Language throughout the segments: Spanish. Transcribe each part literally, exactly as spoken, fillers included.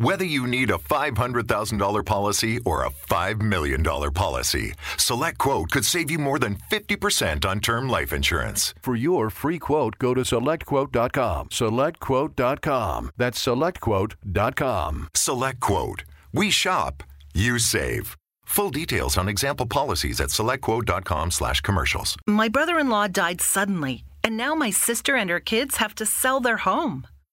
Whether you need a five hundred thousand dollars policy or a five million dollars policy, SelectQuote could save you more than fifty percent on term life insurance. For your free quote, go to select quote dot com. select quote dot com. That's select quote dot com. SelectQuote. We shop, you save. Full details on example policies at select quote dot com slash commercials. My brother-in-law died suddenly, and now my sister and her kids have to sell their home.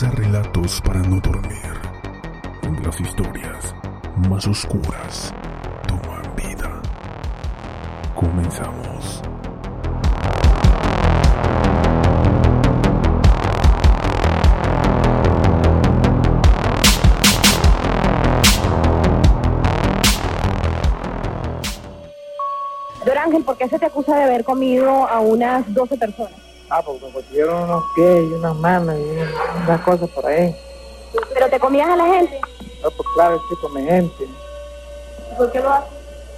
A relatos para no dormir, donde las historias más oscuras toman vida. Comenzamos. Dorángel, ¿por qué se te acusa de haber comido a unas doce personas? Ah, porque me cogieron unos pies y unas manos y unas cosas por ahí. ¿Pero te comías a la gente? No, pues claro, es que come gente. ¿Y por qué lo haces?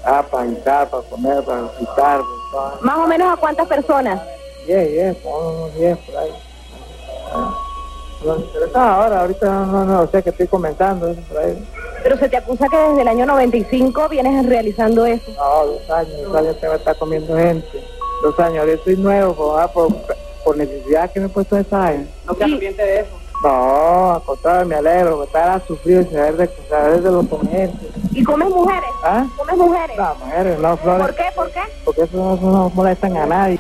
Ah, para gritar, para comer, para gritar. Para... ¿Más o menos a cuántas personas? Diez, diez, unos diez por ahí. Pero no, ahora, ahorita no, no, no, o sea que estoy comentando eso por ahí. Pero se te acusa que desde el año noventa y cinco vienes realizando eso. No, dos años, dos años te va a estar comiendo gente. Dos años, yo soy nuevo, ah, por, por necesidad que me he puesto en esa área. ¿No te arrepientes de eso? No, al contrario, me alegro, estar a sufrir y saber de, saber de los comercios. ¿Y comes mujeres? ¿Ah? ¿Comes mujeres? No, mujeres, no, flores. ¿Por qué? ¿Por qué? Porque eso no, eso no molestan a nadie.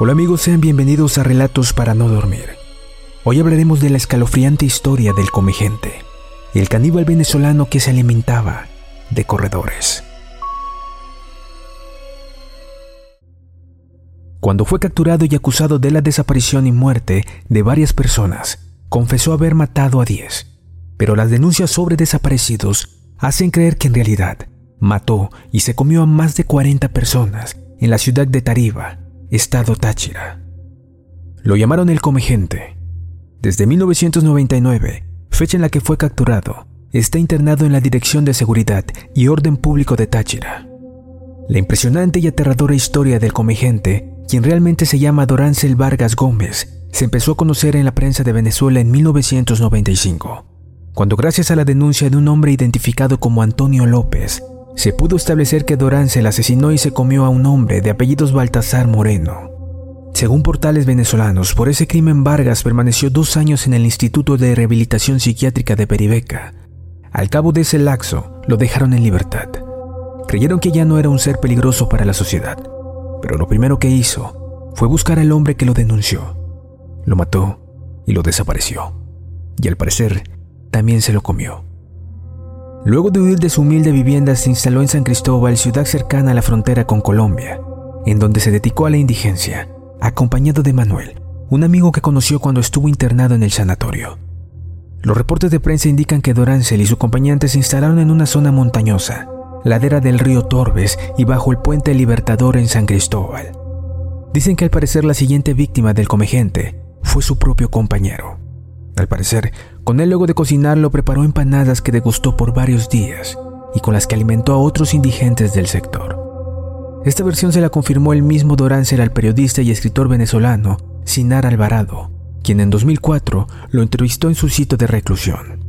Hola amigos, sean bienvenidos a Relatos para no dormir. Hoy hablaremos de la escalofriante historia del comegente, el caníbal venezolano que se alimentaba de corredores. Cuando fue capturado y acusado de la desaparición y muerte de varias personas, confesó haber matado a diez, pero las denuncias sobre desaparecidos hacen creer que en realidad mató y se comió a más de cuarenta personas en la ciudad de Tariba, estado Táchira. Lo llamaron el Comegente. Desde mil novecientos noventa y nueve, fecha en la que fue capturado, está internado en la Dirección de Seguridad y Orden Público de Táchira. La impresionante y aterradora historia del Comegente, quien realmente se llama Dorángel Vargas Gómez, se empezó a conocer en la prensa de Venezuela en mil novecientos noventa y cinco, cuando gracias a la denuncia de un hombre identificado como Antonio López, se pudo establecer que Dorángel asesinó y se comió a un hombre de apellidos Baltasar Moreno. Según portales venezolanos, por ese crimen Vargas permaneció dos años en el Instituto de Rehabilitación Psiquiátrica de Peribeca. Al cabo de ese lapso, lo dejaron en libertad. Creyeron que ya no era un ser peligroso para la sociedad. Pero lo primero que hizo fue buscar al hombre que lo denunció. Lo mató y lo desapareció. Y al parecer, también se lo comió. Luego de huir de su humilde vivienda, se instaló en San Cristóbal, ciudad cercana a la frontera con Colombia, en donde se dedicó a la indigencia, acompañado de Manuel, un amigo que conoció cuando estuvo internado en el sanatorio. Los reportes de prensa indican que Dorángel y su acompañante se instalaron en una zona montañosa, ladera del río Torbes y bajo el puente Libertador en San Cristóbal. Dicen que al parecer la siguiente víctima del comegente fue su propio compañero. Al parecer, con él luego de cocinarlo preparó empanadas que degustó por varios días y con las que alimentó a otros indigentes del sector. Esta versión se la confirmó el mismo Dorángel al periodista y escritor venezolano Cinar Alvarado, quien en dos mil cuatro lo entrevistó en su sitio de reclusión.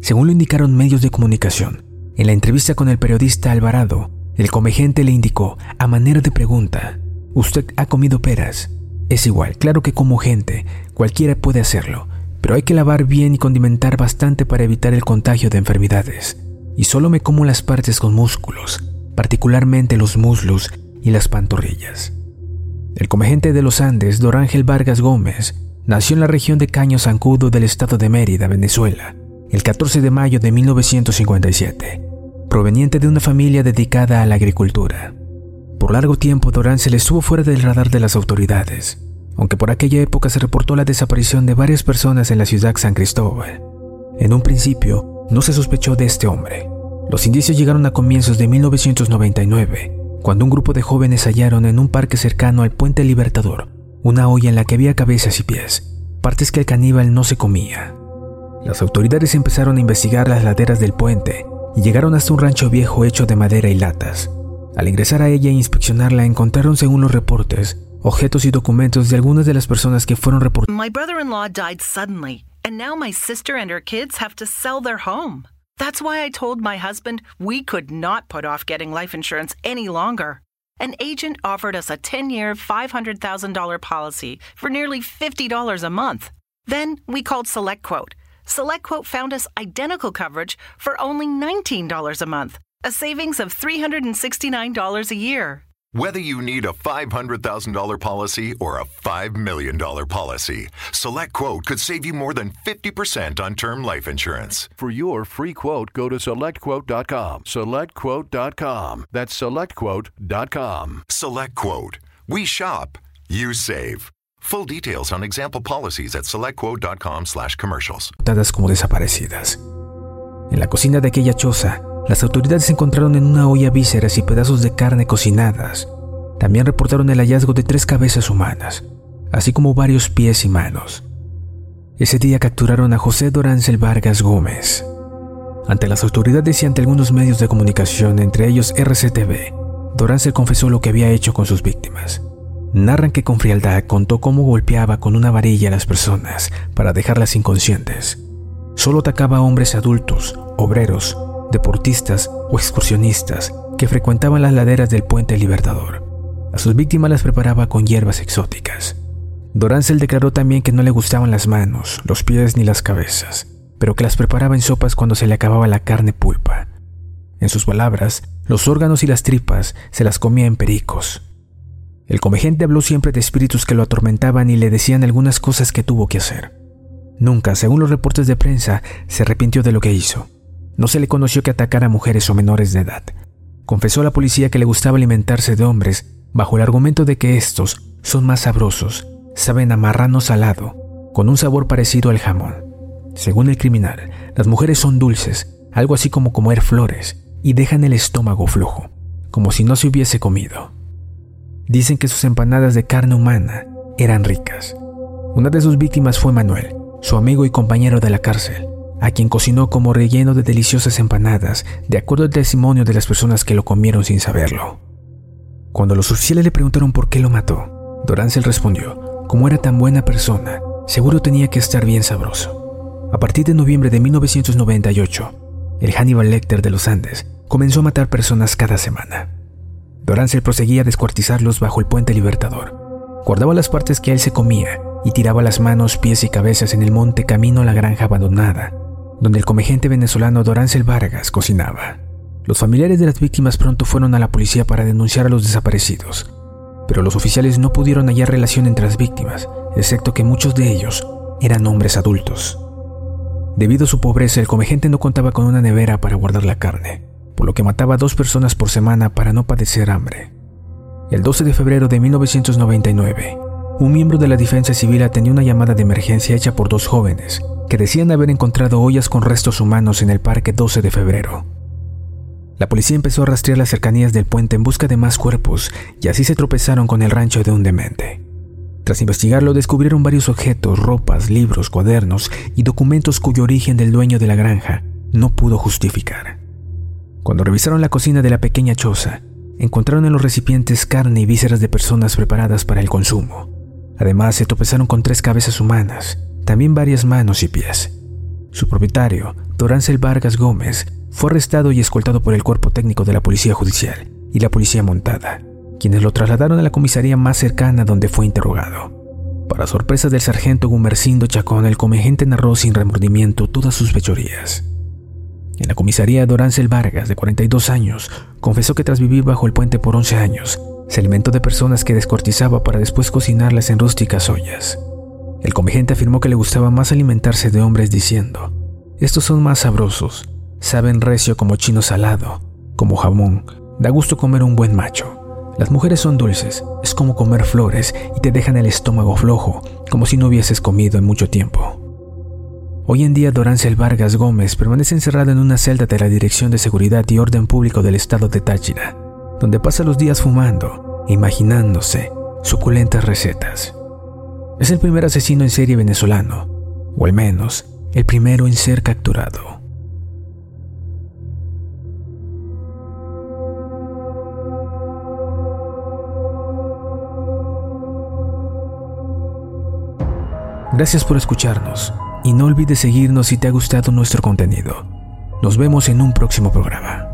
Según lo indicaron medios de comunicación, en la entrevista con el periodista Alvarado, el comegente le indicó, a manera de pregunta, «¿Usted ha comido peras?». Es igual, claro que como gente, cualquiera puede hacerlo, pero hay que lavar bien y condimentar bastante para evitar el contagio de enfermedades. Y solo me como las partes con músculos, particularmente los muslos y las pantorrillas. El comegente de los Andes, Dorángel Vargas Gómez, nació en la región de Caño Sancudo del estado de Mérida, Venezuela, el catorce de mayo de mil novecientos cincuenta y siete, proveniente de una familia dedicada a la agricultura. Por largo tiempo, Dorángel estuvo fuera del radar de las autoridades, aunque por aquella época se reportó la desaparición de varias personas en la ciudad San Cristóbal. En un principio, no se sospechó de este hombre. Los indicios llegaron a comienzos de mil novecientos noventa y nueve, cuando un grupo de jóvenes hallaron en un parque cercano al Puente Libertador una olla en la que había cabezas y pies, partes que el caníbal no se comía. Las autoridades empezaron a investigar las laderas del puente y llegaron hasta un rancho viejo hecho de madera y latas. Al ingresar a ella e inspeccionarla, encontraron, según los reportes, objetos y documentos de algunas de las personas que fueron reportadas. My brother-in-law died suddenly, and now my sister and her kids have to sell their home. That's why I told my husband we could not put off getting life insurance any longer. An agent offered us a ten-year, five hundred thousand dollars policy for nearly fifty dollars a month. Then we called SelectQuote. SelectQuote found us identical coverage for only nineteen dollars a month. A savings of three hundred sixty-nine dollars a year. Whether you need a five hundred thousand dollars policy or a five million dollars policy, SelectQuote could save you more than fifty percent on term life insurance. For your free quote, go to select quote dot com. select quote dot com. That's select quote dot com. SelectQuote. We shop, you save. Full details on example policies at select quote dot com slash commercials. Dadas como desaparecidas. En la cocina de aquella choza, las autoridades encontraron en una olla vísceras y pedazos de carne cocinadas. También reportaron el hallazgo de tres cabezas humanas, así como varios pies y manos. Ese día capturaron a José Dorángel Vargas Gómez. Ante las autoridades y ante algunos medios de comunicación, entre ellos R C T V, Dorángel confesó lo que había hecho con sus víctimas. Narran que con frialdad contó cómo golpeaba con una varilla a las personas para dejarlas inconscientes. Solo atacaba a hombres adultos, obreros, deportistas o excursionistas que frecuentaban las laderas del Puente Libertador. A sus víctimas las preparaba con hierbas exóticas. Dorángel declaró también que no le gustaban las manos, los pies ni las cabezas, pero que las preparaba en sopas cuando se le acababa la carne pulpa. En sus palabras, los órganos y las tripas se las comía en pericos. El comegente habló siempre de espíritus que lo atormentaban y le decían algunas cosas que tuvo que hacer. Nunca, según los reportes de prensa, se arrepintió de lo que hizo. No se le conoció que atacara a mujeres o menores de edad. Confesó a la policía que le gustaba alimentarse de hombres bajo el argumento de que estos son más sabrosos, saben a marrano salado, con un sabor parecido al jamón. Según el criminal, las mujeres son dulces, algo así como comer flores, y dejan el estómago flojo, como si no se hubiese comido. Dicen que sus empanadas de carne humana eran ricas. Una de sus víctimas fue Manuel, su amigo y compañero de la cárcel, a quien cocinó como relleno de deliciosas empanadas, de acuerdo al testimonio de las personas que lo comieron sin saberlo. Cuando los oficiales le preguntaron por qué lo mató, Dorángel respondió, como era tan buena persona, seguro tenía que estar bien sabroso. A partir de noviembre de mil novecientos noventa y ocho, el Hannibal Lecter de los Andes comenzó a matar personas cada semana. Dorángel proseguía a descuartizarlos bajo el Puente Libertador. Guardaba las partes que él se comía y tiraba las manos, pies y cabezas en el monte camino a la granja abandonada, donde el comegente venezolano Dorángel Vargas cocinaba. Los familiares de las víctimas pronto fueron a la policía para denunciar a los desaparecidos, pero los oficiales no pudieron hallar relación entre las víctimas, excepto que muchos de ellos eran hombres adultos. Debido a su pobreza, el comegente no contaba con una nevera para guardar la carne, por lo que mataba a dos personas por semana para no padecer hambre. El doce de febrero de mil novecientos noventa y nueve, un miembro de la Defensa Civil atendió una llamada de emergencia hecha por dos jóvenes que decían haber encontrado ollas con restos humanos en el parque doce de febrero. La policía empezó a rastrear las cercanías del puente en busca de más cuerpos y así se tropezaron con el rancho de un demente. Tras investigarlo, descubrieron varios objetos, ropas, libros, cuadernos y documentos cuyo origen del dueño de la granja no pudo justificar. Cuando revisaron la cocina de la pequeña choza, encontraron en los recipientes carne y vísceras de personas preparadas para el consumo. Además, se tropezaron con tres cabezas humanas, también varias manos y pies. Su propietario, Dorángel Vargas Gómez, fue arrestado y escoltado por el cuerpo técnico de la policía judicial y la policía montada, quienes lo trasladaron a la comisaría más cercana donde fue interrogado. Para sorpresa del sargento Gumercindo Chacón, el comegente narró sin remordimiento todas sus fechorías. En la comisaría, Dorángel Vargas, de cuarenta y dos años, confesó que tras vivir bajo el puente por once años, se alimentó de personas que descuartizaba para después cocinarlas en rústicas ollas. El comegente afirmó que le gustaba más alimentarse de hombres diciendo: "Estos son más sabrosos, saben recio como chino salado, como jamón, da gusto comer un buen macho. Las mujeres son dulces, es como comer flores y te dejan el estómago flojo, como si no hubieses comido en mucho tiempo". Hoy en día, Dorángel Vargas Gómez permanece encerrado en una celda de la Dirección de Seguridad y Orden Público del Estado de Táchira, donde pasa los días fumando, imaginándose suculentas recetas. Es el primer asesino en serie venezolano, o al menos, el primero en ser capturado. Gracias por escucharnos y no olvides seguirnos si te ha gustado nuestro contenido. Nos vemos en un próximo programa.